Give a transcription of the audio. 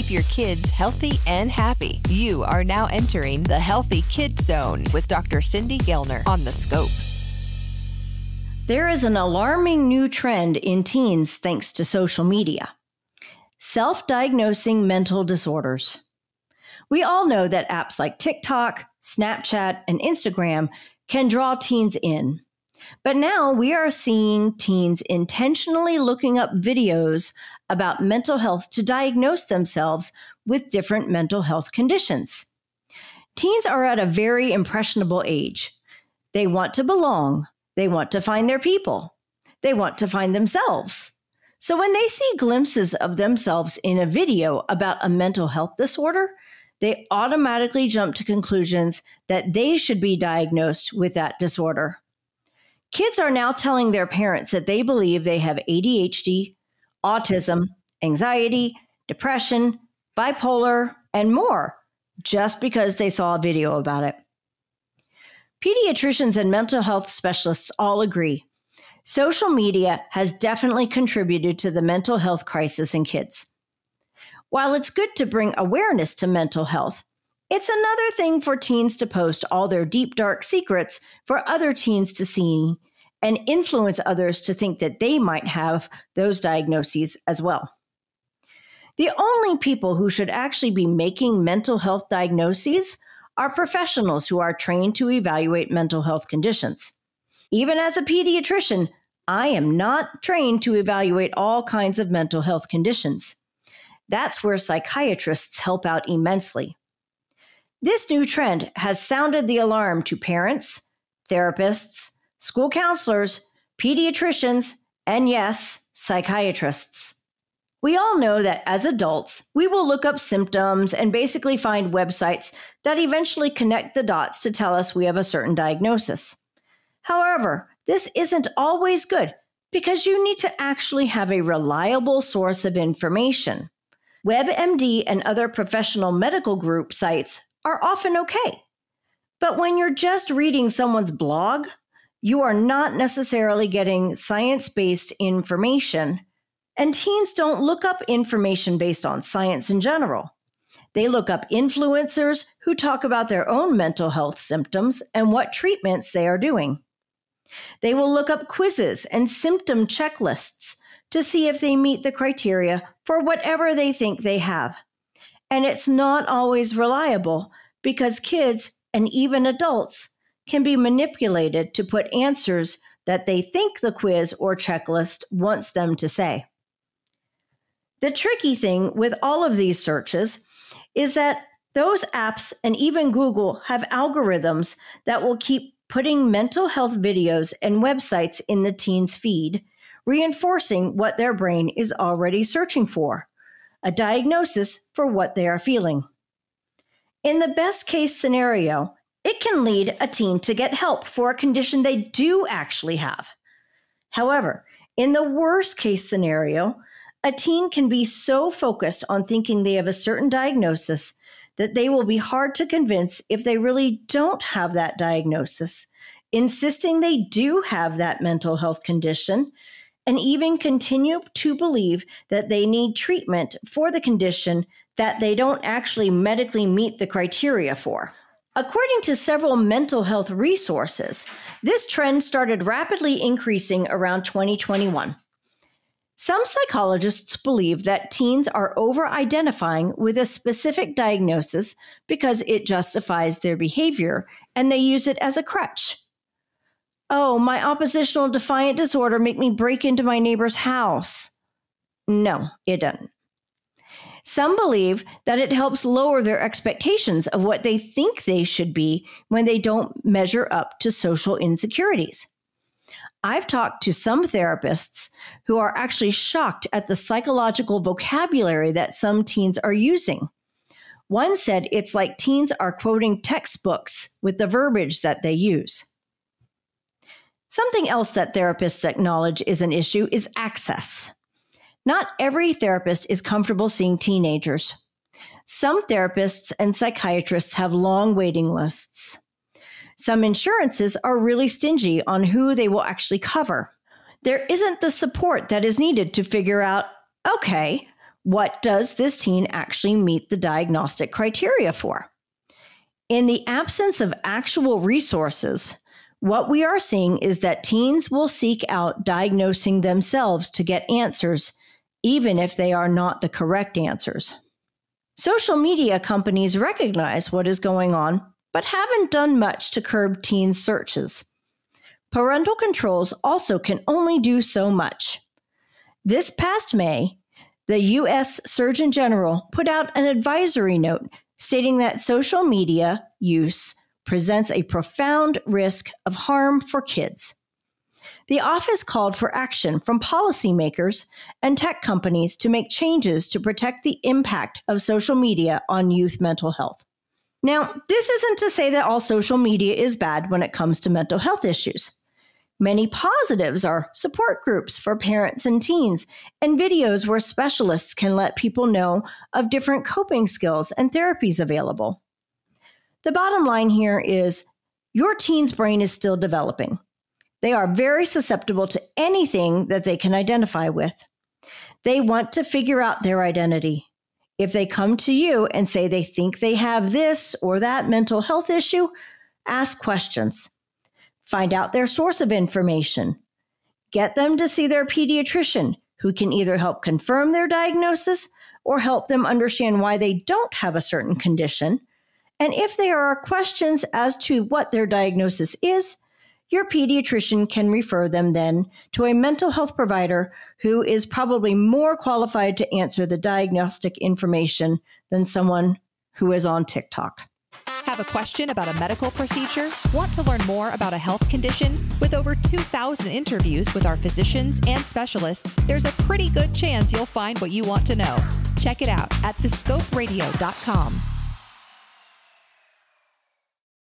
keep your kids healthy and happy. You are now entering the Healthy Kid Zone with Dr. Cindy Gellner on The Scope. There is an alarming new trend in teens thanks to social media: self-diagnosing mental disorders. We all know that apps like TikTok, Snapchat, and Instagram can draw teens in. But now we are seeing teens intentionally looking up videos about mental health to diagnose themselves with different mental health conditions. Teens are at a very impressionable age. They want to belong. They want to find their people. They want to find themselves. So when they see glimpses of themselves in a video about a mental health disorder, they automatically jump to conclusions that they should be diagnosed with that disorder. Kids are now telling their parents that they believe they have ADHD, autism, anxiety, depression, bipolar, and more, just because they saw a video about it. Pediatricians and mental health specialists all agree. Social media has definitely contributed to the mental health crisis in kids. While it's good to bring awareness to mental health, it's another thing for teens to post all their deep, dark secrets for other teens to see and influence others to think that they might have those diagnoses as well. The only people who should actually be making mental health diagnoses are professionals who are trained to evaluate mental health conditions. Even as a pediatrician, I am not trained to evaluate all kinds of mental health conditions. That's where psychiatrists help out immensely. This new trend has sounded the alarm to parents, therapists, school counselors, pediatricians, and yes, psychiatrists. We all know that as adults, we will look up symptoms and basically find websites that eventually connect the dots to tell us we have a certain diagnosis. However, this isn't always good because you need to actually have a reliable source of information. WebMD and other professional medical group sites are often okay. But when you're just reading someone's blog, you are not necessarily getting science-based information, and teens don't look up information based on science in general. They look up influencers who talk about their own mental health symptoms and what treatments they are doing. They will look up quizzes and symptom checklists to see if they meet the criteria for whatever they think they have. And it's not always reliable because kids and even adults can be manipulated to put answers that they think the quiz or checklist wants them to say. The tricky thing with all of these searches is that those apps and even Google have algorithms that will keep putting mental health videos and websites in the teens' feed, reinforcing what their brain is already searching for: a diagnosis for what they are feeling. In the best case scenario, it can lead a teen to get help for a condition they do actually have. However, in the worst case scenario, a teen can be so focused on thinking they have a certain diagnosis that they will be hard to convince if they really don't have that diagnosis, insisting they do have that mental health condition, and even continue to believe that they need treatment for the condition that they don't actually medically meet the criteria for. According to several mental health resources, this trend started rapidly increasing around 2021. Some psychologists believe that teens are over-identifying with a specific diagnosis because it justifies their behavior and they use it as a crutch. Oh, my oppositional defiant disorder make me break into my neighbor's house. No, it doesn't. Some believe that it helps lower their expectations of what they think they should be when they don't measure up to social insecurities. I've talked to some therapists who are actually shocked at the psychological vocabulary that some teens are using. One said it's like teens are quoting textbooks with the verbiage that they use. Something else that therapists acknowledge is an issue is access. Not every therapist is comfortable seeing teenagers. Some therapists and psychiatrists have long waiting lists. Some insurances are really stingy on who they will actually cover. There isn't the support that is needed to figure out, okay, What does this teen actually meet the diagnostic criteria for? In the absence of actual resources, what we are seeing is that teens will seek out diagnosing themselves to get answers, even if they are not the correct answers. Social media companies recognize what is going on, but haven't done much to curb teen searches. Parental controls also can only do so much. This past May, the U.S. Surgeon General put out an advisory note stating that social media use presents a profound risk of harm for kids. The office called for action from policymakers and tech companies to make changes to protect the impact of social media on youth mental health. Now, this isn't to say that all social media is bad when it comes to mental health issues. Many positives are support groups for parents and teens and videos where specialists can let people know of different coping skills and therapies available. The bottom line here is your teen's brain is still developing. They are very susceptible to anything that they can identify with. They want to figure out their identity. If they come to you and say they think they have this or that mental health issue, ask questions. Find out their source of information. Get them to see their pediatrician, who can either help confirm their diagnosis or help them understand why they don't have a certain condition. And if there are questions as to what their diagnosis is, your pediatrician can refer them then to a mental health provider who is probably more qualified to answer the diagnostic information than someone who is on TikTok. Have a question about a medical procedure? Want to learn more about a health condition? With over 2,000 interviews with our physicians and specialists, there's a pretty good chance you'll find what you want to know. Check it out at thescoperadio.com.